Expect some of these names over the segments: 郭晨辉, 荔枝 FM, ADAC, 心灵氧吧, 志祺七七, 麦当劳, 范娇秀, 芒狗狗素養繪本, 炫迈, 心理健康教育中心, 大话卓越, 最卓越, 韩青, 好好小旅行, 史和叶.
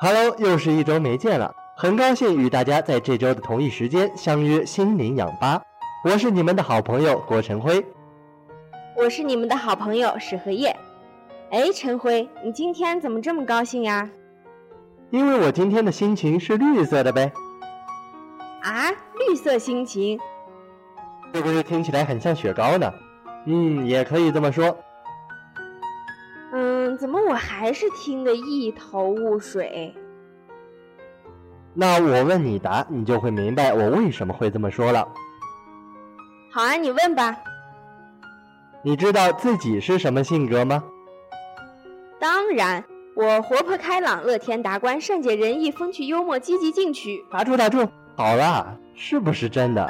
Hello， 又是一周没见了，很高兴与大家在这周的同一时间相约心灵氧吧。我是你们的好朋友郭晨辉，我是你们的好朋友史和叶。哎，晨辉，你今天怎么这么高兴呀？因为我今天的心情是绿色的呗。啊，绿色心情，是不是听起来很像雪糕呢？也可以这么说。怎么我还是听得一头雾水？那我问你答，你就会明白我为什么会这么说了。好啊，你问吧。你知道自己是什么性格吗？当然，我活泼开朗，乐天达观，善解人意，风趣幽默，积极进取。打住，好啦，是不是真的？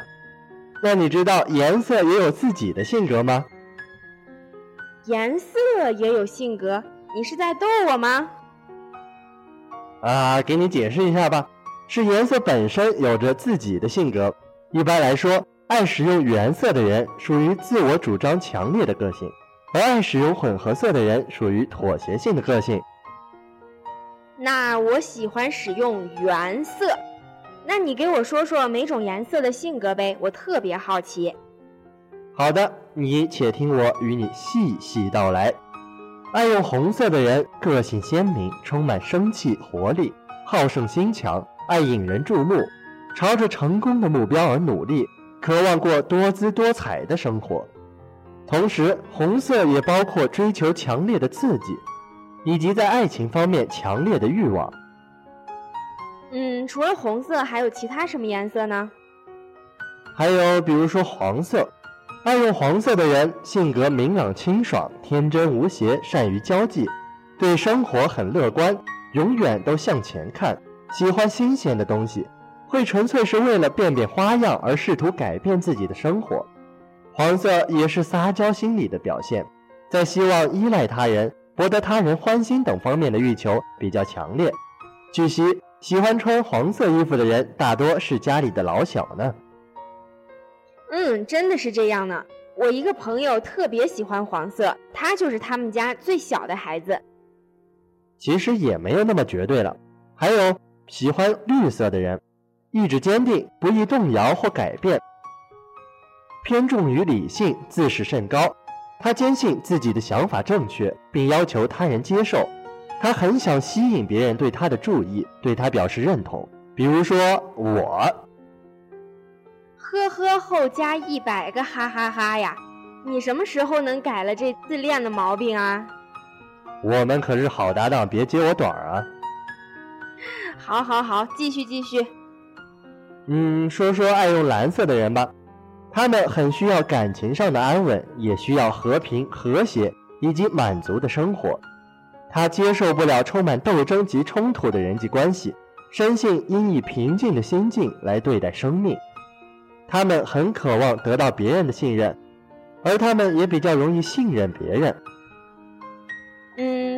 那你知道颜色也有自己的性格吗？颜色也有性格？你是在逗我吗？啊，给你解释一下吧，是颜色本身有着自己的性格。一般来说，爱使用原色的人属于自我主张强烈的个性，而爱使用混合色的人属于妥协性的个性。那我喜欢使用原色，那你给我说说每种颜色的性格呗，我特别好奇。好的，你且听我与你细细道来。爱用红色的人个性鲜明，充满生气活力，好胜心强，爱引人注目，朝着成功的目标而努力，渴望过多姿多彩的生活。同时，红色也包括追求强烈的刺激，以及在爱情方面强烈的欲望。除了红色还有其他什么颜色呢？还有比如说黄色。爱用黄色的人性格明朗清爽，天真无邪，善于交际，对生活很乐观，永远都向前看，喜欢新鲜的东西，会纯粹是为了变变花样而试图改变自己的生活。黄色也是撒娇心理的表现，在希望依赖他人，博得他人欢心等方面的欲求比较强烈。据悉，喜欢穿黄色衣服的人大多是家里的老小呢。真的是这样呢。我一个朋友特别喜欢黄色，他就是他们家最小的孩子。其实也没有那么绝对了。还有喜欢绿色的人，意志坚定，不易动摇或改变，偏重于理性，自视甚高。他坚信自己的想法正确，并要求他人接受。他很想吸引别人对他的注意，对他表示认同，比如说我。呵呵后加100个哈哈哈呀！你什么时候能改了这自恋的毛病啊？我们可是好搭档，别揭我短啊！好，继续。说说爱用蓝色的人吧，他们很需要感情上的安稳，也需要和平、和谐以及满足的生活。他接受不了充满斗争及冲突的人际关系，深信应以平静的心境来对待生命。他们很渴望得到别人的信任，而他们也比较容易信任别人。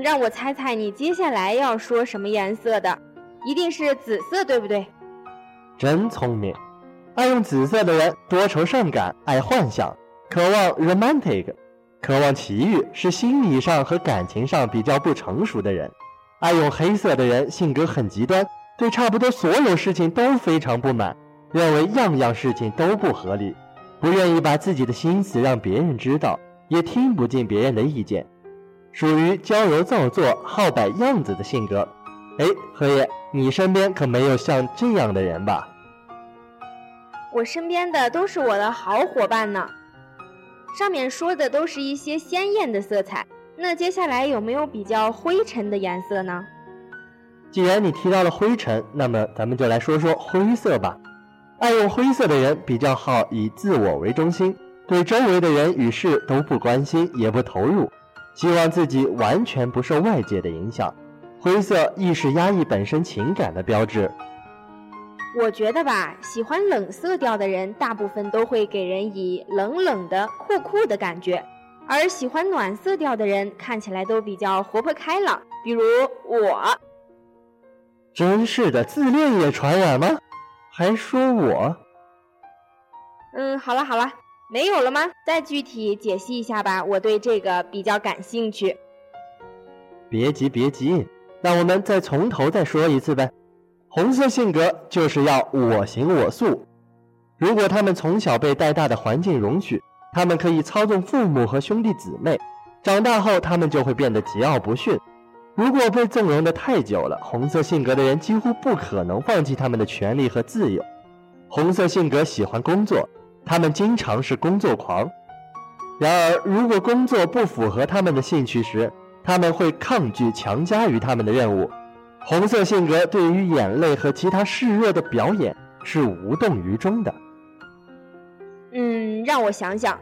让我猜猜你接下来要说什么颜色的，一定是紫色，对不对？真聪明。爱用紫色的人多愁善感，爱幻想，渴望 romantic， 渴望奇遇，是心理上和感情上比较不成熟的人。爱用黑色的人性格很极端，对差不多所有事情都非常不满，认为样样事情都不合理，不愿意把自己的心思让别人知道，也听不进别人的意见，属于矫揉造作，好摆样子的性格。何爷，你身边可没有像这样的人吧？我身边的都是我的好伙伴呢。上面说的都是一些鲜艳的色彩，那接下来有没有比较灰尘的颜色呢？既然你提到了灰尘，那么咱们就来说说灰色吧。爱用灰色的人比较好以自我为中心，对周围的人与事都不关心，也不投入，希望自己完全不受外界的影响。灰色亦是压抑本身情感的标志。我觉得吧，喜欢冷色调的人大部分都会给人以冷冷的酷酷的感觉，而喜欢暖色调的人看起来都比较活泼开朗，比如我。真是的，自恋也传染吗？还说我？好了，没有了吗？再具体解析一下吧，我对这个比较感兴趣。别急，那我们再从头再说一次呗。红色性格就是要我行我素，如果他们从小被带大的环境容许，他们可以操纵父母和兄弟姊妹，长大后他们就会变得桀骜不驯。如果被纵容的太久了，红色性格的人几乎不可能放弃他们的权利和自由。红色性格喜欢工作，他们经常是工作狂。然而，如果工作不符合他们的兴趣时，他们会抗拒强加于他们的任务。红色性格对于眼泪和其他示弱的表演是无动于衷的。让我想想，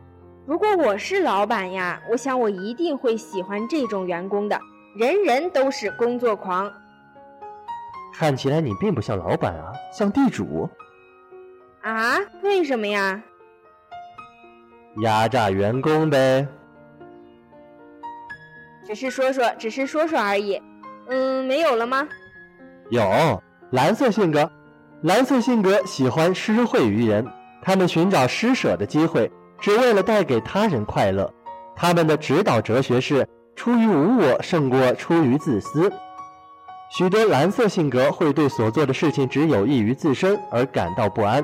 如果我是老板呀，我想我一定会喜欢这种员工的，人人都是工作狂。看起来你并不像老板啊，像地主。啊？为什么呀？压榨员工呗。只是说说而已。没有了吗？有，蓝色性格。蓝色性格喜欢施惠于人，他们寻找施舍的机会，只为了带给他人快乐。他们的指导哲学是出于无我胜过出于自私。许多蓝色性格会对所做的事情只有益于自身而感到不安，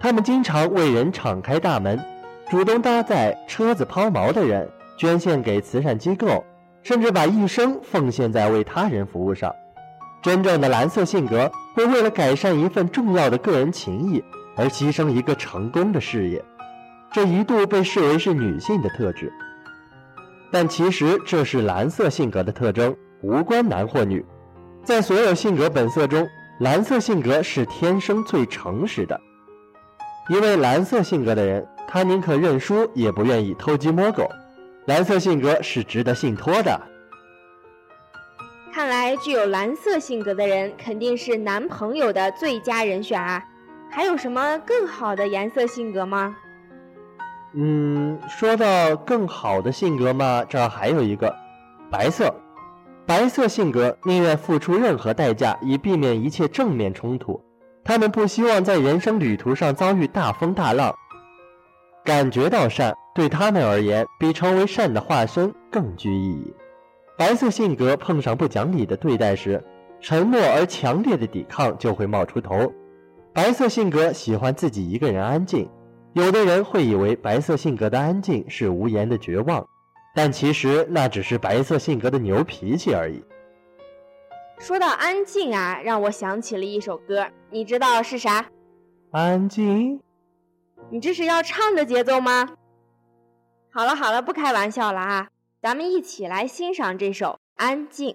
他们经常为人敞开大门，主动搭载车子抛锚的人，捐献给慈善机构，甚至把一生奉献在为他人服务上。真正的蓝色性格会为了改善一份重要的个人情谊而牺牲一个成功的事业，这一度被视为是女性的特质，但其实这是蓝色性格的特征，无关男或女。在所有性格本色中，蓝色性格是天生最诚实的，因为蓝色性格的人，他宁可认输也不愿意偷鸡摸狗。蓝色性格是值得信托的。看来具有蓝色性格的人肯定是男朋友的最佳人选啊，还有什么更好的颜色性格吗？说到更好的性格嘛，这儿还有一个白色。白色性格宁愿付出任何代价以避免一切正面冲突，他们不希望在人生旅途上遭遇大风大浪。感觉到善对他们而言比成为善的化身更具意义。白色性格碰上不讲理的对待时，沉默而强烈的抵抗就会冒出头。白色性格喜欢自己一个人安静，有的人会以为白色性格的安静是无言的绝望，但其实那只是白色性格的牛脾气而已。说到安静啊，让我想起了一首歌，你知道是啥？安静？你这是要唱的节奏吗？好了，不开玩笑了啊！咱们一起来欣赏这首《安静》。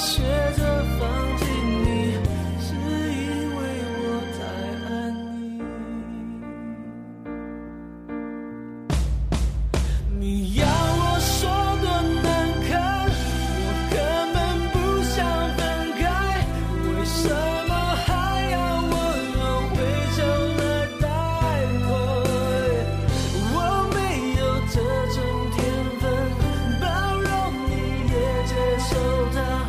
学着放弃你，是因为我太爱你。你要我说多难堪，我根本不想分开，为什么还要温柔挥手来带回？我没有这种天分，包容你也接受它。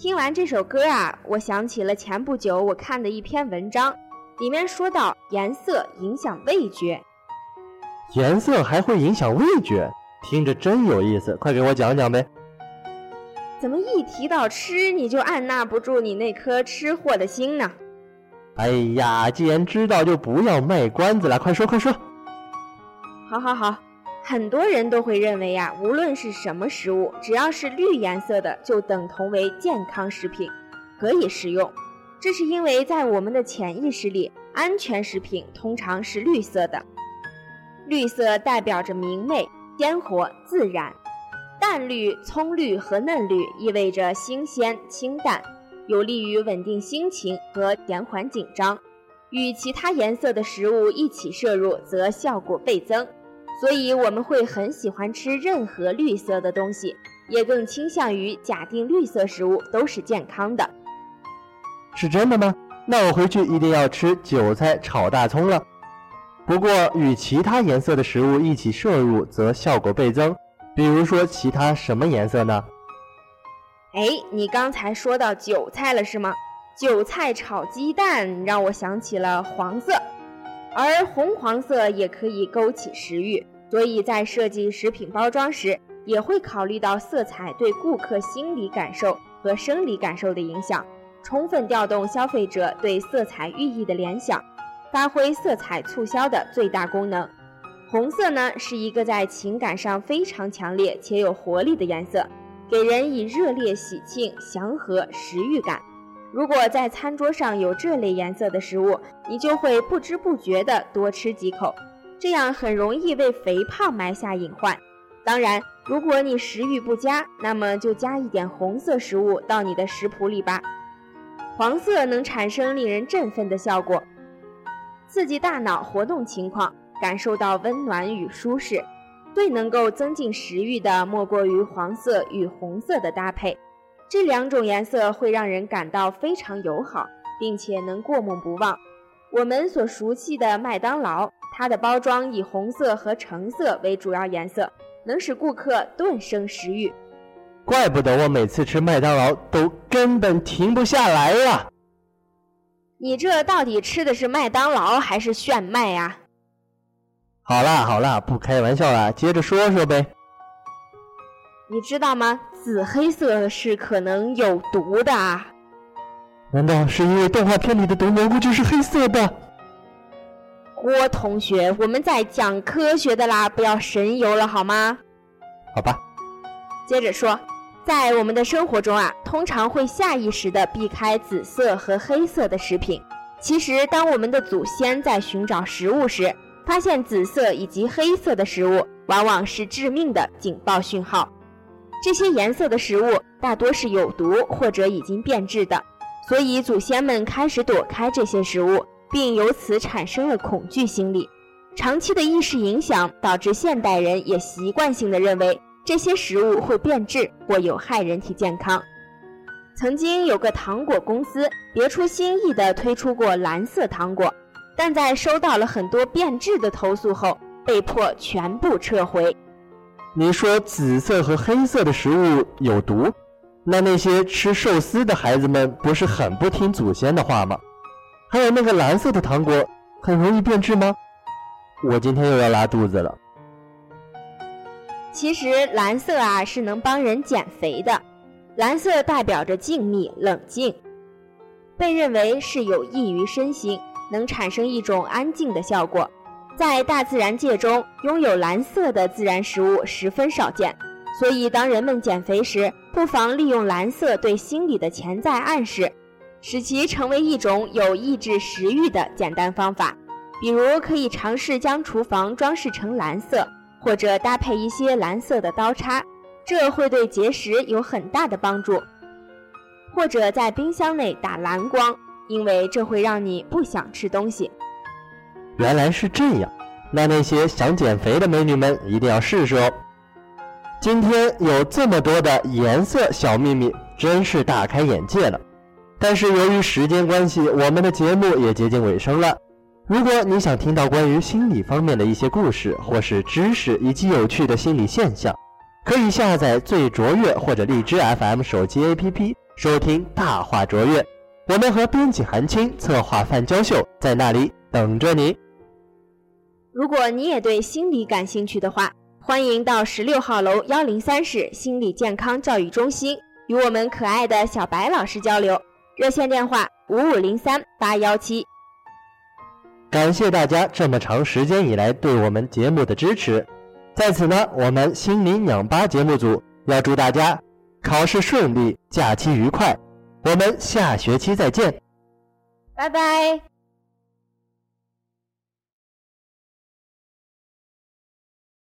听完这首歌啊，我想起了前不久我看的一篇文章，里面说到颜色影响味觉。颜色还会影响味觉？听着真有意思，快给我讲讲呗。怎么一提到吃你就按捺不住你那颗吃货的心呢？哎呀，既然知道就不要卖关子了，快说快说。好，很多人都会认为啊，无论是什么食物，只要是绿颜色的就等同为健康食品，可以食用。这是因为在我们的潜意识里，安全食品通常是绿色的。绿色代表着明媚、鲜活、自然。淡绿、葱绿和嫩绿意味着新鲜、清淡，有利于稳定心情和减缓紧张。与其他颜色的食物一起摄入，则效果倍增。所以我们会很喜欢吃任何绿色的东西，也更倾向于假定绿色食物都是健康的。是真的吗？那我回去一定要吃韭菜炒大葱了。不过与其他颜色的食物一起摄入则效果倍增，比如说其他什么颜色呢？哎，你刚才说到韭菜了是吗？韭菜炒鸡蛋让我想起了黄色，而红黄色也可以勾起食欲，所以在设计食品包装时，也会考虑到色彩对顾客心理感受和生理感受的影响，充分调动消费者对色彩寓意的联想，发挥色彩促销的最大功能。红色呢，是一个在情感上非常强烈且有活力的颜色，给人以热烈、喜庆、祥和、食欲感。如果在餐桌上有这类颜色的食物，你就会不知不觉地多吃几口，这样很容易为肥胖埋下隐患。当然，如果你食欲不佳，那么就加一点红色食物到你的食谱里吧。黄色能产生令人振奋的效果，刺激大脑活动情况，感受到温暖与舒适。最能够增进食欲的莫过于黄色与红色的搭配。这两种颜色会让人感到非常友好，并且能过目不忘。我们所熟悉的麦当劳，它的包装以红色和橙色为主要颜色，能使顾客顿生食欲。怪不得我每次吃麦当劳都根本停不下来呀！你这到底吃的是麦当劳还是炫迈呀？好啦，不开玩笑了，接着说说呗。你知道吗？紫黑色是可能有毒的啊！难道是因为动画片里的毒蘑菇就是黑色的？郭同学，我们在讲科学的啦，不要神游了好吗？好吧。接着说，在我们的生活中啊，通常会下意识地避开紫色和黑色的食品。其实，当我们的祖先在寻找食物时，发现紫色以及黑色的食物，往往是致命的警报讯号。这些颜色的食物大多是有毒或者已经变质的，所以祖先们开始躲开这些食物，并由此产生了恐惧心理。长期的意识影响导致现代人也习惯性地认为这些食物会变质或有害人体健康。曾经有个糖果公司别出心意地推出过蓝色糖果，但在收到了很多变质的投诉后，被迫全部撤回。你说紫色和黑色的食物有毒，那些吃寿司的孩子们不是很不听祖先的话吗？还有那个蓝色的糖果很容易变质吗？我今天又要拉肚子了。其实蓝色是能帮人减肥的，蓝色代表着静谧冷静，被认为是有益于身心，能产生一种安静的效果。在大自然界中，拥有蓝色的自然食物十分少见，所以当人们减肥时，不妨利用蓝色对心理的潜在暗示，使其成为一种有抑制食欲的简单方法。比如可以尝试将厨房装饰成蓝色，或者搭配一些蓝色的刀叉，这会对节食有很大的帮助。或者在冰箱内打蓝光，因为这会让你不想吃东西。原来是这样，那些想减肥的美女们一定要试试哦。今天有这么多的颜色小秘密，真是大开眼界了。但是由于时间关系，我们的节目也接近尾声了。如果你想听到关于心理方面的一些故事或是知识，以及有趣的心理现象，可以下载最卓越或者荔枝 FM 手机 APP 收听大话卓越，我们和编辑韩青、策划范娇秀在那里等着你。如果你也对心理感兴趣的话，欢迎到16号楼103室心理健康教育中心与我们可爱的小白老师交流，热线电话5503817。感谢大家这么长时间以来对我们节目的支持，在此呢，我们心灵养巴节目组要祝大家考试顺利，假期愉快，我们下学期再见，拜拜。